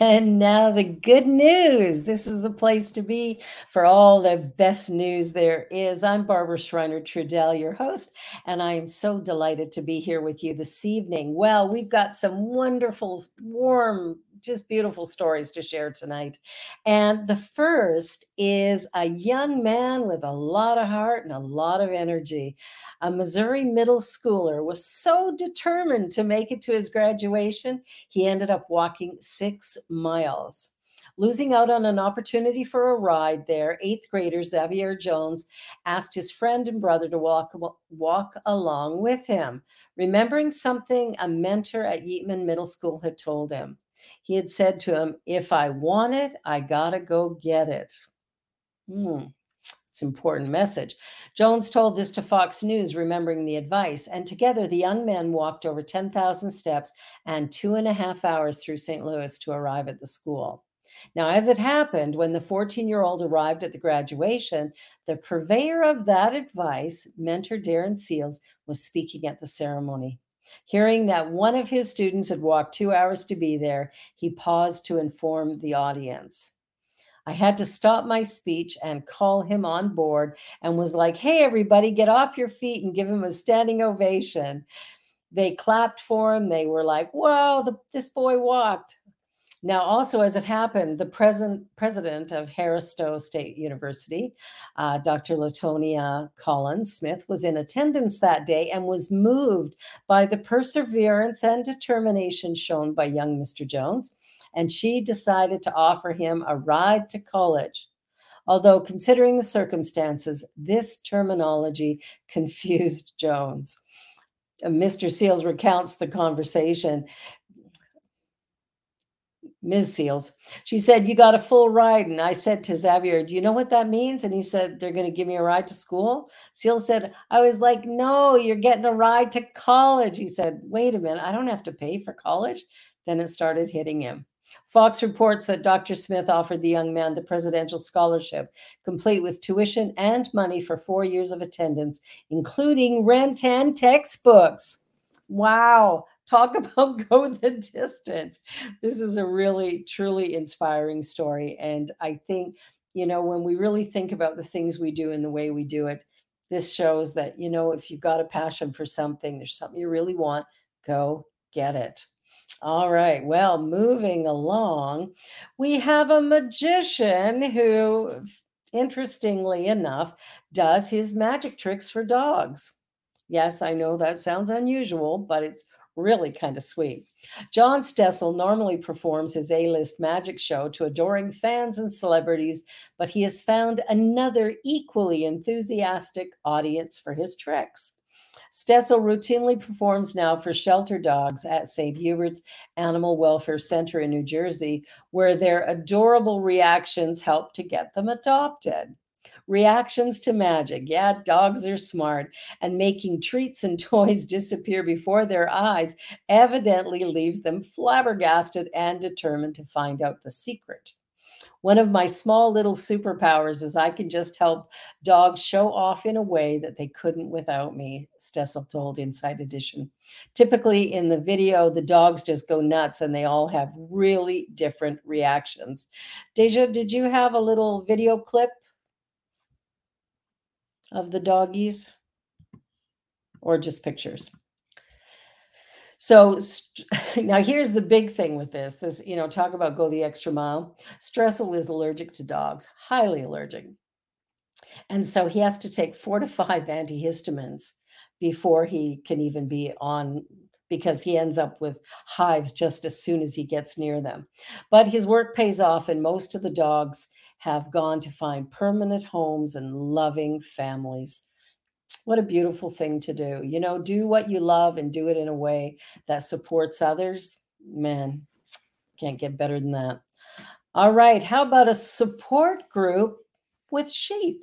And now the good news. This is the place to be for all the best news there is. I'm Barbara Schreiner Trudell, your host, and I am so delighted to be here with you this evening. Well, we've got some wonderful, warm, just beautiful stories to share tonight. And the first is a young man with a lot of heart and a lot of energy. A Missouri middle schooler was so determined to make it to his graduation, he ended up walking 6 miles. Losing out on an opportunity for a ride there, eighth grader Xavier Jones asked his friend and brother to walk along with him, remembering something a mentor at Yeatman Middle School had told him. He had said to him, "If I want it, I gotta go get it." It's an important message. Jones told this to Fox News, remembering the advice. And together, the young men walked over 10,000 steps and 2.5 hours through St. Louis to arrive at the school. Now, as it happened, when the 14-year-old arrived at the graduation, the purveyor of that advice, mentor Darren Seals, was speaking at the ceremony. Hearing that one of his students had walked 2 hours to be there, he paused to inform the audience. "I had to stop my speech and call him on board and was like, 'Hey, everybody, get off your feet,' and give him a standing ovation." They clapped for him. They were like, "Whoa, this boy walked." Now, also, as it happened, the president of Harris Stowe State University, Dr. Latonia Collins-Smith, was in attendance that day and was moved by the perseverance and determination shown by young Mr. Jones, and she decided to offer him a ride to college. Although, considering the circumstances, this terminology confused Jones. Mr. Seals recounts the conversation. Ms. Seals, she said, "You got a full ride." And I said to Xavier, "Do you know what that means?" And he said, "They're going to give me a ride to school." Seals said, "I was like, 'No, you're getting a ride to college.'" He said, "Wait a minute, I don't have to pay for college." Then it started hitting him. Fox reports that Dr. Smith offered the young man the presidential scholarship, complete with tuition and money for 4 years of attendance, including rent and textbooks. Wow. Talk about go the distance. This is a really, truly inspiring story. And I think, you know, when we really think about the things we do and the way we do it, this shows that, you know, if you've got a passion for something, there's something you really want, go get it. All right. Well, moving along, we have a magician who, interestingly enough, does his magic tricks for dogs. Yes, I know that sounds unusual, but it's really kind of sweet. John Stessel normally performs his A-list magic show to adoring fans and celebrities, but he has found another equally enthusiastic audience for his tricks. Stessel routinely performs now for shelter dogs at St. Hubert's Animal Welfare Center in New Jersey, where their adorable reactions help to get them adopted. Reactions to magic. Yeah, dogs are smart, and making treats and toys disappear before their eyes evidently leaves them flabbergasted and determined to find out the secret. "One of my small little superpowers is I can just help dogs show off in a way that they couldn't without me," Stessel told Inside Edition. "Typically in the video, the dogs just go nuts and they all have really different reactions." Deja, did you have a little video clip of the doggies, or just pictures? So now here's the big thing with this, you know, talk about go the extra mile. Stessel is allergic to dogs, highly allergic. And so he has to take 4 to 5 antihistamines before he can even be on, because he ends up with hives just as soon as he gets near them. But his work pays off, and most of the dogs have gone to find permanent homes and loving families. What a beautiful thing to do. You know, do what you love and do it in a way that supports others. Man, can't get better than that. All right. How about a support group with sheep?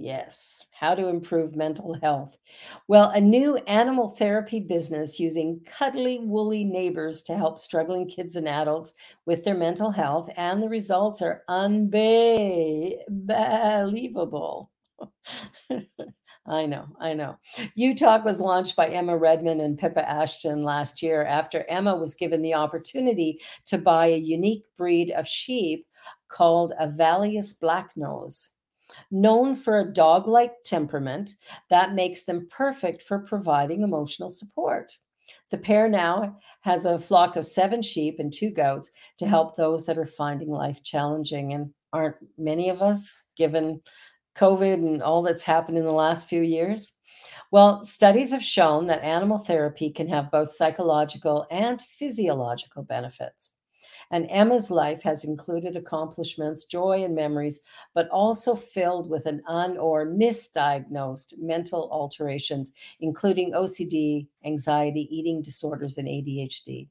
Yes. How to improve mental health. Well, a new animal therapy business using cuddly, woolly neighbors to help struggling kids and adults with their mental health. And the results are unbelievable. I know. UTalk was launched by Emma Redman and Pippa Ashton last year after Emma was given the opportunity to buy a unique breed of sheep called a Valius Blacknose. Known for a dog-like temperament, that makes them perfect for providing emotional support. The pair now has a flock of 7 sheep and 2 goats to help those that are finding life challenging. And aren't many of us, given COVID and all that's happened in the last few years? Well, studies have shown that animal therapy can have both psychological and physiological benefits. And Emma's life has included accomplishments, joy, and memories, but also filled with an misdiagnosed mental alterations, including OCD, anxiety, eating disorders, and ADHD.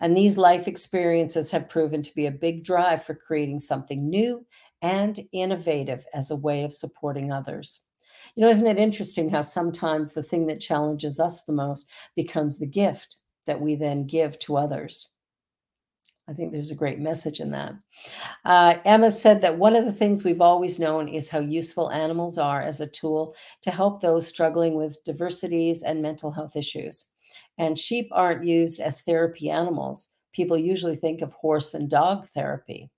And these life experiences have proven to be a big drive for creating something new and innovative as a way of supporting others. You know, isn't it interesting how sometimes the thing that challenges us the most becomes the gift that we then give to others? I think there's a great message in that. Emma said that one of the things we've always known is how useful animals are as a tool to help those struggling with diversities and mental health issues. And sheep aren't used as therapy animals. People usually think of horse and dog therapy.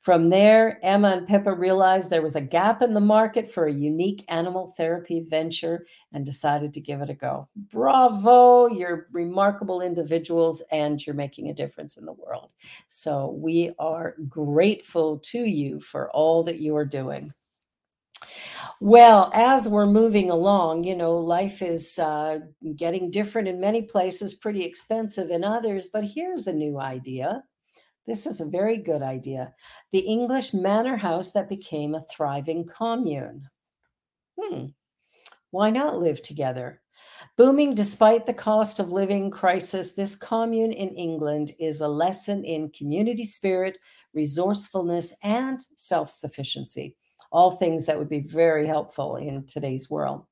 From there, Emma and Pippa realized there was a gap in the market for a unique animal therapy venture and decided to give it a go. Bravo, you're remarkable individuals and you're making a difference in the world. So we are grateful to you for all that you are doing. Well, as we're moving along, you know, life is getting different in many places, pretty expensive in others, but here's a new idea. This is a very good idea. The English manor house that became a thriving commune. Why not live together? Booming despite the cost of living crisis, this commune in England is a lesson in community spirit, resourcefulness, and self-sufficiency. All things that would be very helpful in today's world.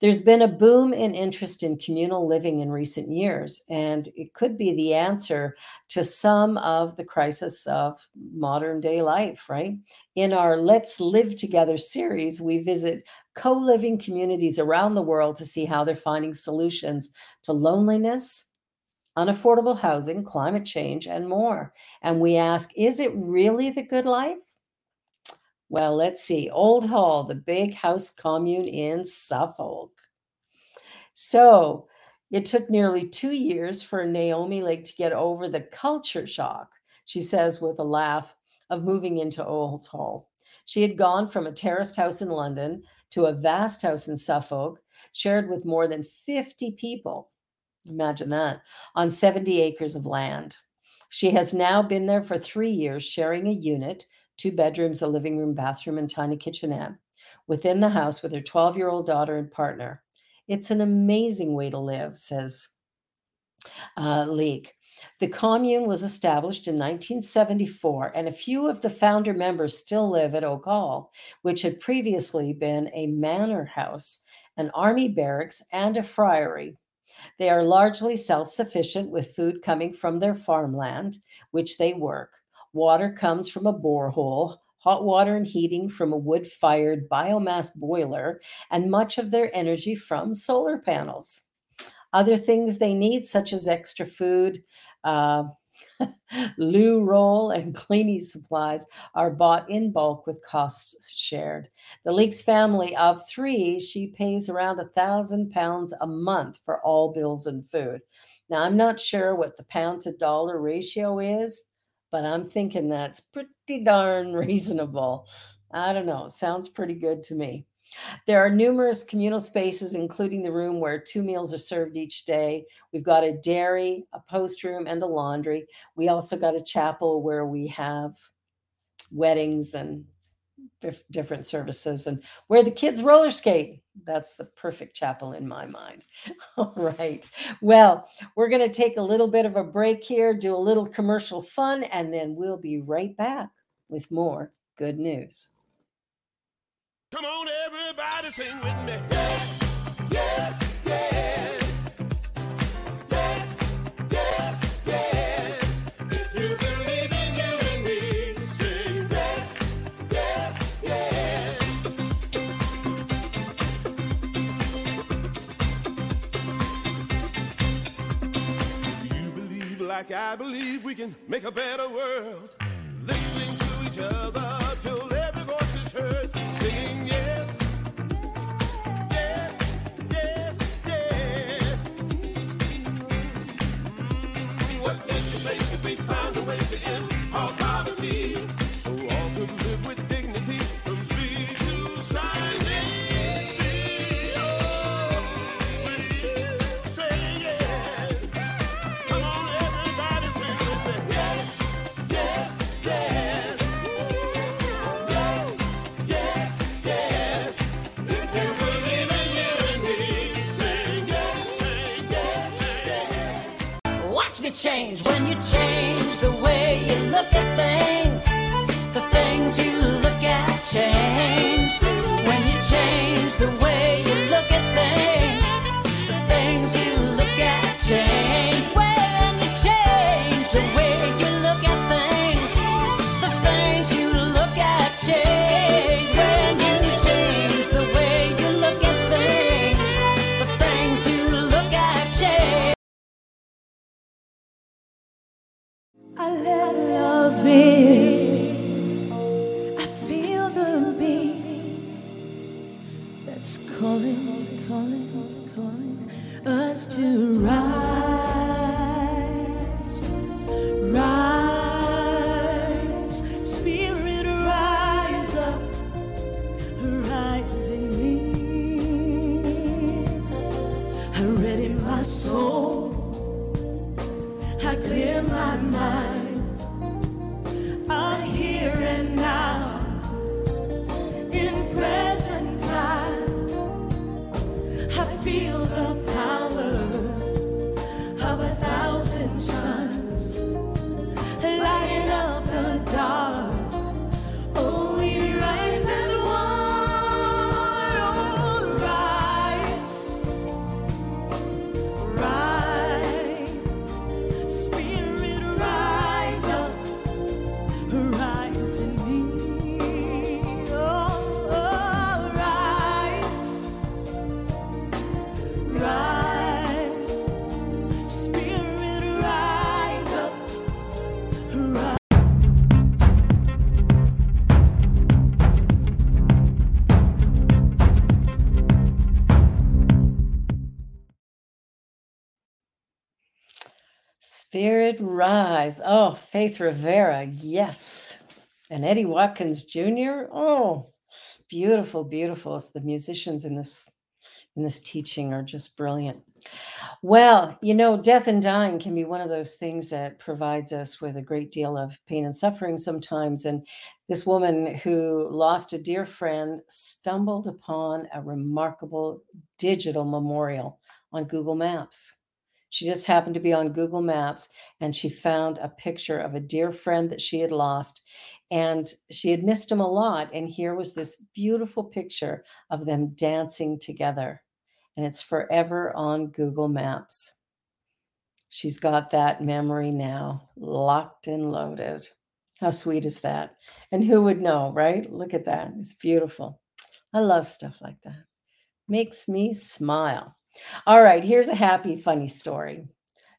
There's been a boom in interest in communal living in recent years, and it could be the answer to some of the crisis of modern day life, right? In our Let's Live Together series, we visit co-living communities around the world to see how they're finding solutions to loneliness, unaffordable housing, climate change, and more. And we ask, is it really the good life? Well, let's see. Old Hall, the big house commune in Suffolk. So it took nearly 2 years for Naomi Lake to get over the culture shock, she says with a laugh, of moving into Old Hall. She had gone from a terraced house in London to a vast house in Suffolk, shared with more than 50 people. Imagine that, on 70 acres of land. She has now been there for 3 years, sharing a unit, 2 bedrooms, a living room, bathroom, and tiny kitchenette within the house with her 12-year-old daughter and partner. It's an amazing way to live, says Leake. The commune was established in 1974, and a few of the founder members still live at Oak Hall, which had previously been a manor house, an army barracks, and a friary. They are largely self-sufficient with food coming from their farmland, which they work. Water comes from a borehole, hot water and heating from a wood-fired biomass boiler, and much of their energy from solar panels. Other things they need, such as extra food, loo roll, and cleaning supplies, are bought in bulk with costs shared. The Leake's family of 3, she pays around £1,000 a month for all bills and food. Now, I'm not sure what the pound-to-dollar ratio is, but I'm thinking that's pretty darn reasonable. I don't know. Sounds pretty good to me. There are numerous communal spaces, including the room where 2 meals are served each day. We've got a dairy, a post room, and a laundry. We also got a chapel where we have weddings and different services, and where the kids roller skate. That's the perfect chapel in my mind. All right. Well, we're going to take a little bit of a break here, do a little commercial fun, and then we'll be right back with more good news. Come on, everybody, sing with me. Yes, yes, yes. Yes, yes, yes. If you believe in you and me, sing yes, yes, yes. back. I believe we can make a better world. Listening to each other till every voice is heard. Singing yes. We found a way to end all poverty, so all could live with dignity from sea to shining sea. Oh, please say yes. Come on, everybody, sing with me. Yes, yes, yes. Yes, yes, yes. If you believe in you and me, sing yes, say yes, say yes. Watch me change when you change. Change when you change the way you look at things. The things you look at change when you change the way you look at things. The things you look at change when you change the way you look at things. The things you look at change. I let love in. Calling, calling, calling us to rise, rise, Spirit, rise up, rise in me. I ready my soul, I clear my mind, I'm here and now, in present time. I feel the power of 1,000 suns light up the dark. Oh, we rise and one, oh, rise, rise, Spirit, rise up, rise in me. Oh, oh, rise, Spirit, rise up, rise. Spirit, rise. Oh, Faith Rivera, yes. And Eddie Watkins Jr. Oh, beautiful, beautiful. It's the musicians in this. And this teaching are just brilliant. Well, you know, death and dying can be one of those things that provides us with a great deal of pain and suffering sometimes. And this woman who lost a dear friend stumbled upon a remarkable digital memorial on Google Maps. She just happened to be on Google Maps and she found a picture of a dear friend that she had lost. And she had missed him a lot. And here was this beautiful picture of them dancing together. And it's forever on Google Maps. She's got that memory now, locked and loaded. How sweet is that? And who would know, right? Look at that. It's beautiful. I love stuff like that. Makes me smile. All right, here's a happy, funny story.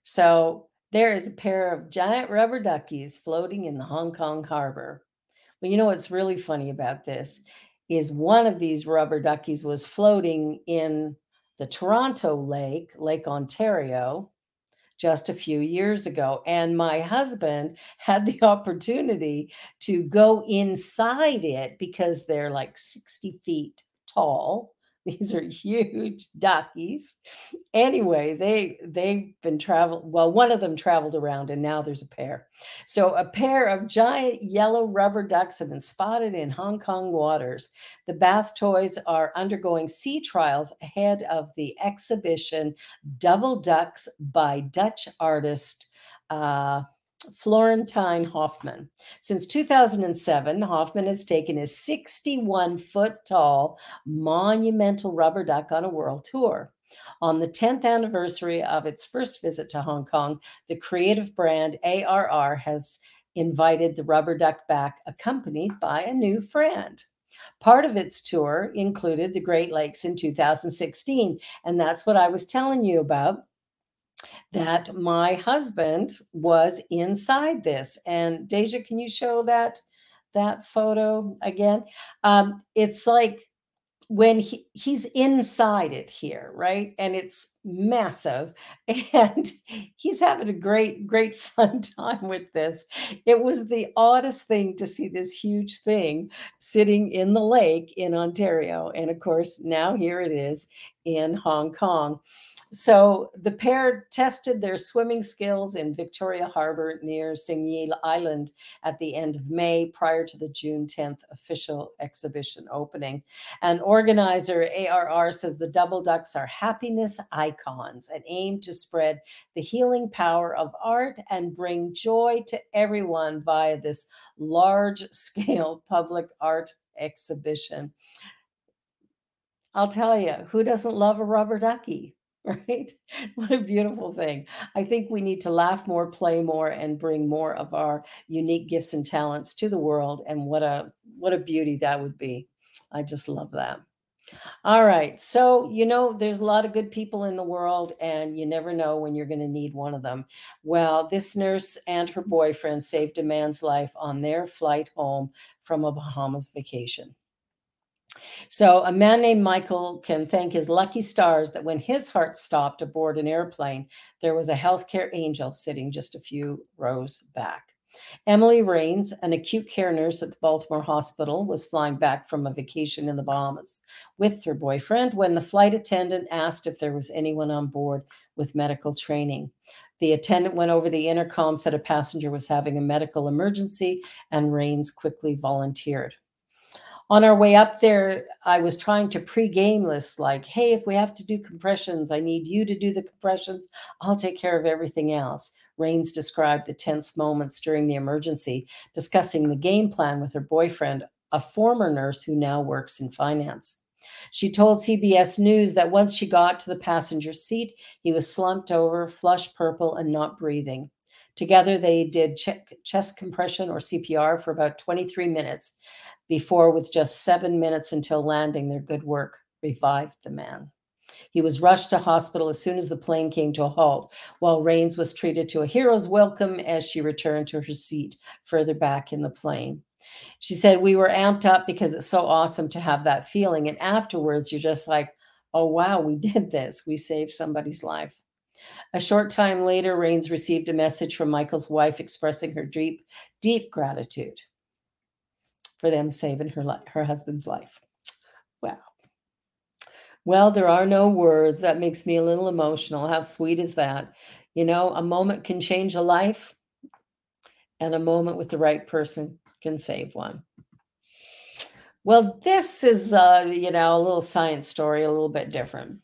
So there is a pair of giant rubber duckies floating in the Hong Kong harbor. Well, you know what's really funny about this is one of these rubber duckies was floating in the Toronto Lake, Lake Ontario, just a few years ago. And my husband had the opportunity to go inside it because they're like 60 feet tall. These are huge duckies. Anyway, they've been traveling. Well, one of them traveled around and now there's a pair. So a pair of giant yellow rubber ducks have been spotted in Hong Kong waters. The bath toys are undergoing sea trials ahead of the exhibition Double Ducks by Dutch artist Florentine Hoffman. Since 2007, Hoffman has taken his 61-foot-tall monumental rubber duck on a world tour. On the 10th anniversary of its first visit to Hong Kong, the creative brand ARR has invited the rubber duck back, accompanied by a new friend. Part of its tour included the Great Lakes in 2016, and that's what I was telling you about. that my husband was inside this. And Deja, can you show that photo again? It's like when he's inside it here, right? And it's massive, and he's having a great fun time with this. It was the oddest thing to see this huge thing sitting in the lake in Ontario. And of course, now here it is in Hong Kong. So the pair tested their swimming skills in Victoria Harbor near Singye Island at the end of May, prior to the June 10th official exhibition opening. And organizer ARR says the double ducks are happiness icons and aim to spread the healing power of art and bring joy to everyone via this large-scale public art exhibition. I'll tell you, who doesn't love a rubber ducky? Right? What a beautiful thing. I think we need to laugh more, play more, and bring more of our unique gifts and talents to the world. And what a beauty that would be. I just love that. All right. So, there's a lot of good people in the world, and you never know when you're going to need one of them. Well, this nurse and her boyfriend saved a man's life on their flight home from a Bahamas vacation. So a man named Michael can thank his lucky stars that when his heart stopped aboard an airplane, there was a healthcare angel sitting just a few rows back. Emily Raines, an acute care nurse at the Baltimore Hospital, was flying back from a vacation in the Bahamas with her boyfriend when the flight attendant asked if there was anyone on board with medical training. The attendant went over the intercom, said a passenger was having a medical emergency, and Raines quickly volunteered. On our way up there, I was trying to pre-game lists like, hey, if we have to do compressions, I need you to do the compressions. I'll take care of everything else. Raines described the tense moments during the emergency, discussing the game plan with her boyfriend, a former nurse who now works in finance. She told CBS News that once she got to the passenger seat, he was slumped over, flushed purple, and not breathing. Together, they did chest compression or CPR for about 23 minutes. Before, with just 7 minutes until landing, their good work revived the man. He was rushed to hospital as soon as the plane came to a halt, while Raines was treated to a hero's welcome as she returned to her seat further back in the plane. She said, we were amped up because it's so awesome to have that feeling. And afterwards, you're just like, oh, wow, we did this. We saved somebody's life. A short time later, Raines received a message from Michael's wife expressing her deep gratitude for them saving her husband's life. Wow. Well, there are no words. That makes me a little emotional. How sweet is that? A moment can change a life, and a moment with the right person can save one. Well, this is, a little science story, a little bit different.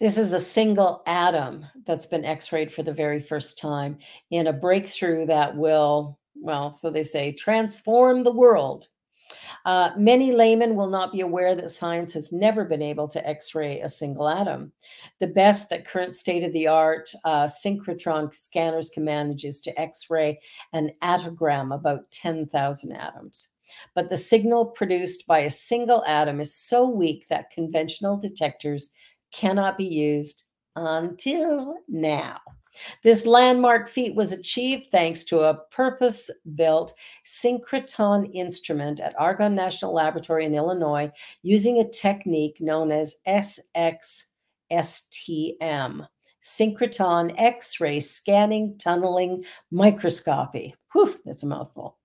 This is a single atom that's been x-rayed for the very first time in a breakthrough that will... well, so they say, transform the world. Many laymen will not be aware that science has never been able to x-ray a single atom. The best that current state-of-the-art synchrotron scanners can manage is to x-ray an atogram, about 10,000 atoms. But the signal produced by a single atom is so weak that conventional detectors cannot be used until now. This landmark feat was achieved thanks to a purpose-built synchrotron instrument at Argonne National Laboratory in Illinois using a technique known as SXSTM, synchrotron X-ray scanning tunneling microscopy. Whew, that's a mouthful.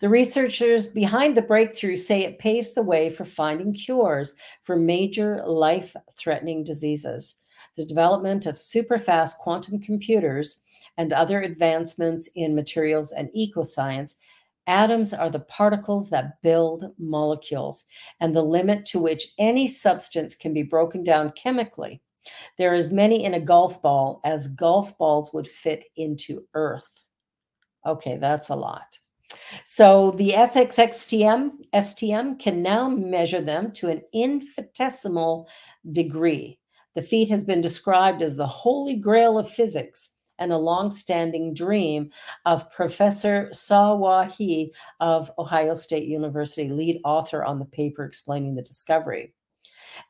The researchers behind the breakthrough say it paves the way for finding cures for major life-threatening diseases. The development of super-fast quantum computers and other advancements in materials and eco-science, atoms are the particles that build molecules and the limit to which any substance can be broken down chemically. There are as many in a golf ball as golf balls would fit into Earth. Okay, that's a lot. So the SXSTM can now measure them to an infinitesimal degree. The feat has been described as the holy grail of physics and a long-standing dream of Professor Sawahishi of Ohio State University, lead author on the paper explaining the discovery.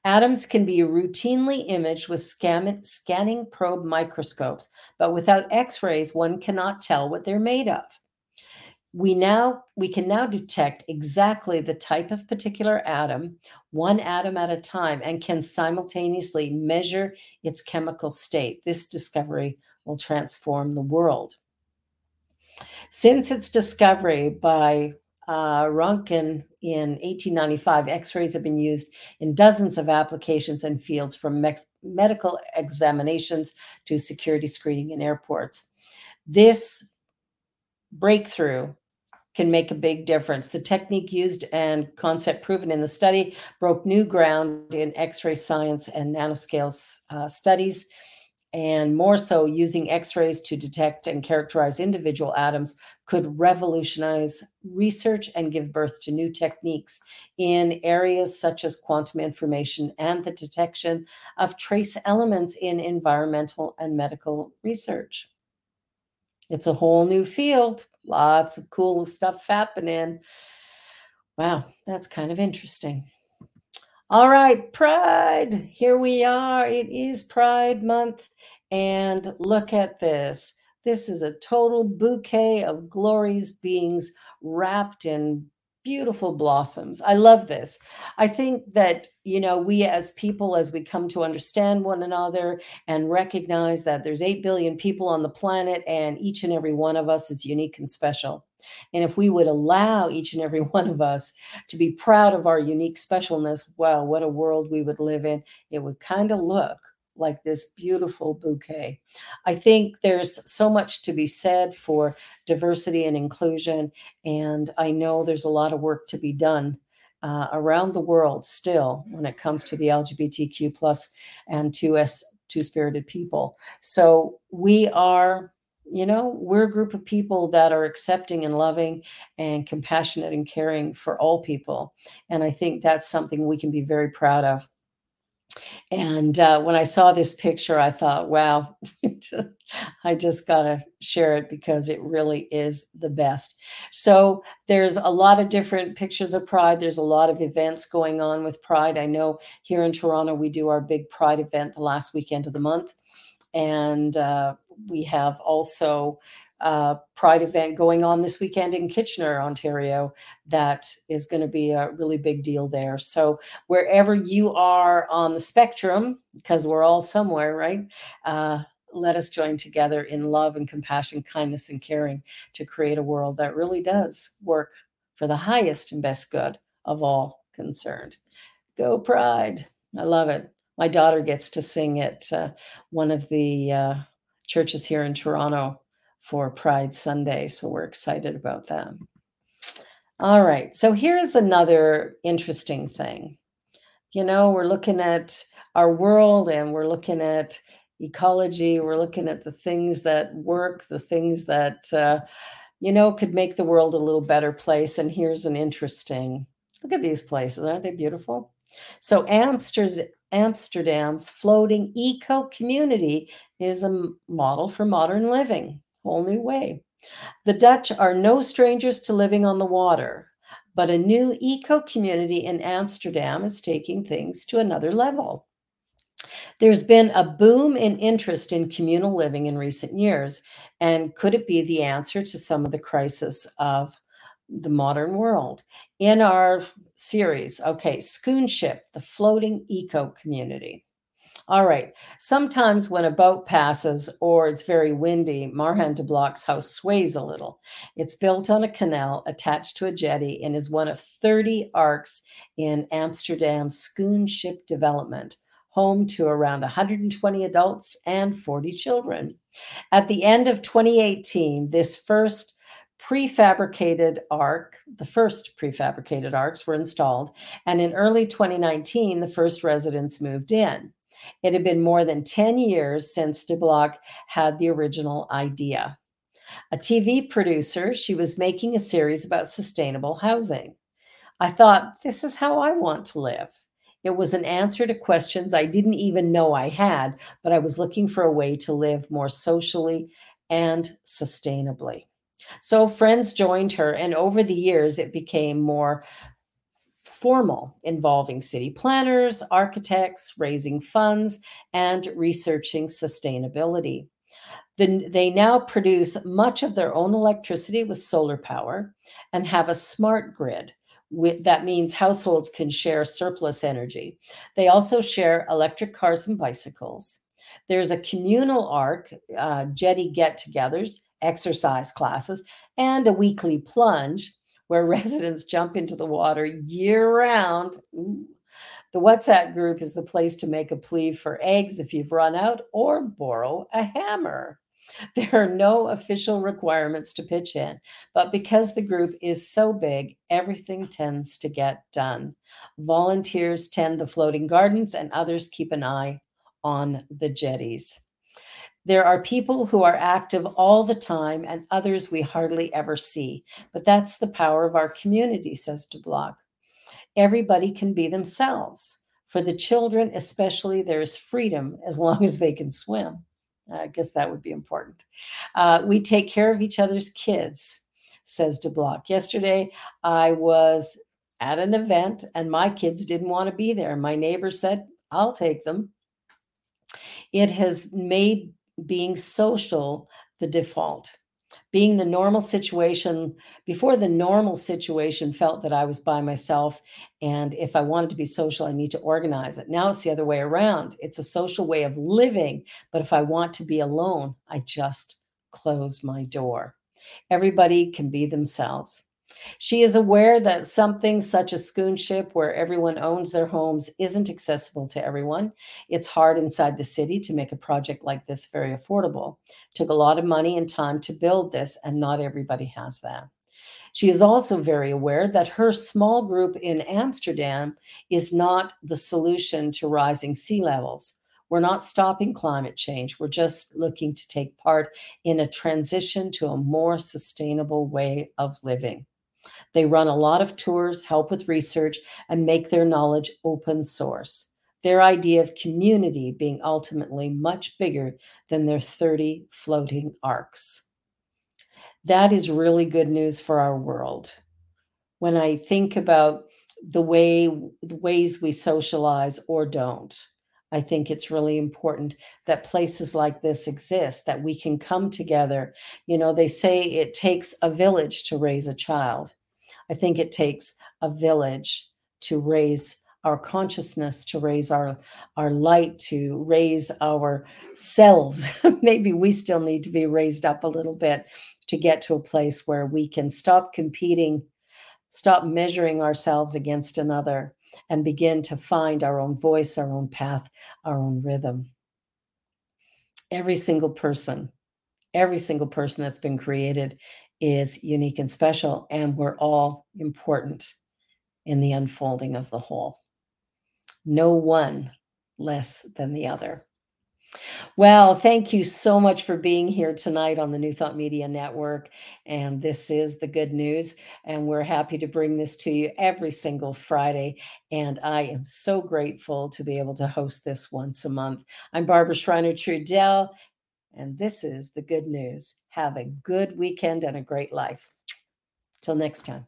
Atoms can be routinely imaged with scanning probe microscopes, but without X-rays, one cannot tell what they're made of. We can now detect exactly the type of particular atom, one atom at a time, and can simultaneously measure its chemical state. This discovery will transform the world. Since its discovery by Röntgen in 1895, X-rays have been used in dozens of applications and fields, from medical examinations to security screening in airports. This breakthrough can make a big difference. The technique used and concept proven in the study broke new ground in X-ray science and nanoscale studies, and more so, using X-rays to detect and characterize individual atoms could revolutionize research and give birth to new techniques in areas such as quantum information and the detection of trace elements in environmental and medical research. It's a whole new field. Lots of cool stuff happening. Wow, that's kind of interesting. All right, Pride. Here we are. It is Pride Month. And look at this. This is a total bouquet of glories beings wrapped in beautiful blossoms. I love this. I think that, you know, we as people, as we come to understand one another and recognize that there's 8 billion people on the planet and each and every one of us is unique and special. And if we would allow each and every one of us to be proud of our unique specialness, wow, what a world we would live in. It would kind of look like this beautiful bouquet. I think there's so much to be said for diversity and inclusion. And I know there's a lot of work to be done around the world still when it comes to the LGBTQ plus and two-spirited people. So we are, you know, we're a group of people that are accepting and loving and compassionate and caring for all people. And I think that's something we can be very proud of. And when I saw this picture, I thought, wow, I just got to share it because it really is the best. So there's a lot of different pictures of Pride. There's a lot of events going on with Pride. I know here in Toronto, we do our big Pride event the last weekend of the month. And we have also a Pride event going on this weekend in Kitchener, Ontario. That is going to be a really big deal there. So wherever you are on the spectrum, because we're all somewhere, right? Let us join together in love and compassion, kindness and caring to create a world that really does work for the highest and best good of all concerned. Go Pride. I love it. My daughter gets to sing at one of the churches here in Toronto for Pride Sunday. So we're excited about that. All right. So here's another interesting thing. You know, we're looking at our world and we're looking at ecology. We're looking at the things that work, the things that, you know, could make the world a little better place. And here's an interesting, look at these places. Aren't they beautiful? So Amsterdam's floating eco community is a model for modern living, whole new way. The Dutch are no strangers to living on the water, but a new eco community in Amsterdam is taking things to another level. There's been a boom in interest in communal living in recent years, and could it be the answer to some of the crisis of the modern world? In our series, okay, Schoonship, the floating eco community. All right. Sometimes when a boat passes or it's very windy, Marhan de Blok's house sways a little. It's built on a canal attached to a jetty and is one of 30 arcs in Amsterdam's Schoonship development, home to around 120 adults and 40 children. At the end of 2018, this the first prefabricated arcs were installed, and in early 2019, the first residents moved in. It had been more than 10 years since de Blok had the original idea. A TV producer, she was making a series about sustainable housing. I thought, this is how I want to live. It was an answer to questions I didn't even know I had, but I was looking for a way to live more socially and sustainably. So friends joined her, and over the years, it became more formal, involving city planners, architects, raising funds, and researching sustainability. They now produce much of their own electricity with solar power and have a smart grid. That means households can share surplus energy. They also share electric cars and bicycles. There's a communal arc, jetty get-togethers, exercise classes, and a weekly plunge where residents jump into the water year-round. The WhatsApp group is the place to make a plea for eggs if you've run out or borrow a hammer. There are no official requirements to pitch in, but because the group is so big, everything tends to get done. Volunteers tend the floating gardens and others keep an eye on the jetties. There are people who are active all the time and others we hardly ever see, but that's the power of our community, says de Block. Everybody can be themselves. For the children especially, there is freedom as long as they can swim. I guess that would be important. We take care of each other's kids, says de Block. Yesterday, I was at an event and my kids didn't want to be there. My neighbor said, I'll take them. It has made being social the default. Being the normal situation, before the normal situation felt that I was by myself, and if I wanted to be social, I need to organize it. Now it's the other way around. It's a social way of living, but if I want to be alone, I just close my door. Everybody can be themselves. She is aware that something such as Schoonship, where everyone owns their homes, isn't accessible to everyone. It's hard inside the city to make a project like this very affordable. It took a lot of money and time to build this, and not everybody has that. She is also very aware that her small group in Amsterdam is not the solution to rising sea levels. We're not stopping climate change. We're just looking to take part in a transition to a more sustainable way of living. They run a lot of tours, help with research, and make their knowledge open source. Their idea of community being ultimately much bigger than their 30 floating arcs. That is really good news for our world. When I think about the ways we socialize or don't, I think it's really important that places like this exist, that we can come together. You know, they say it takes a village to raise a child. I think it takes a village to raise our consciousness, to raise our light, to raise ourselves. Maybe we still need to be raised up a little bit to get to a place where we can stop competing, stop measuring ourselves against another, and begin to find our own voice, our own path, our own rhythm. Every single person that's been created is unique and special, and we're all important in the unfolding of the whole. No one less than the other. Well, thank you so much for being here tonight on the New Thought Media Network. And this is the good news. And we're happy to bring this to you every single Friday. And I am so grateful to be able to host this once a month. I'm Barbara Schreiner Trudell, and this is the good news. Have a good weekend and a great life. Till next time.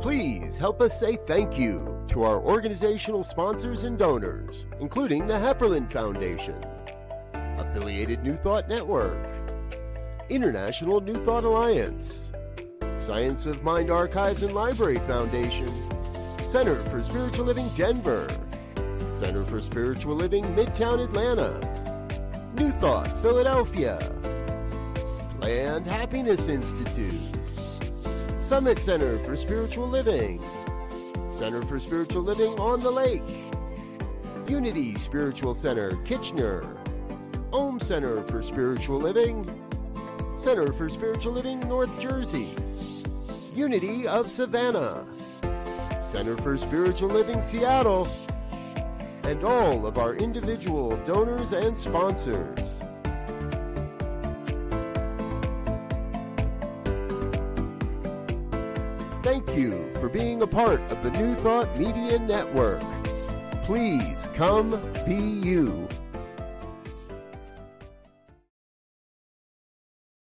Please help us say thank you to our organizational sponsors and donors, including the Heffernan Foundation, Affiliated New Thought Network, International New Thought Alliance, Science of Mind Archives and Library Foundation, Center for Spiritual Living Denver, Center for Spiritual Living Midtown Atlanta, New Thought Philadelphia, Planned Happiness Institute, Summit Center for Spiritual Living, Center for Spiritual Living on the Lake, Unity Spiritual Center, Kitchener, Ohm Center for Spiritual Living, Center for Spiritual Living, North Jersey, Unity of Savannah, Center for Spiritual Living, Seattle, and all of our individual donors and sponsors. Thank you for being a part of the New Thought Media Network. Please come be you.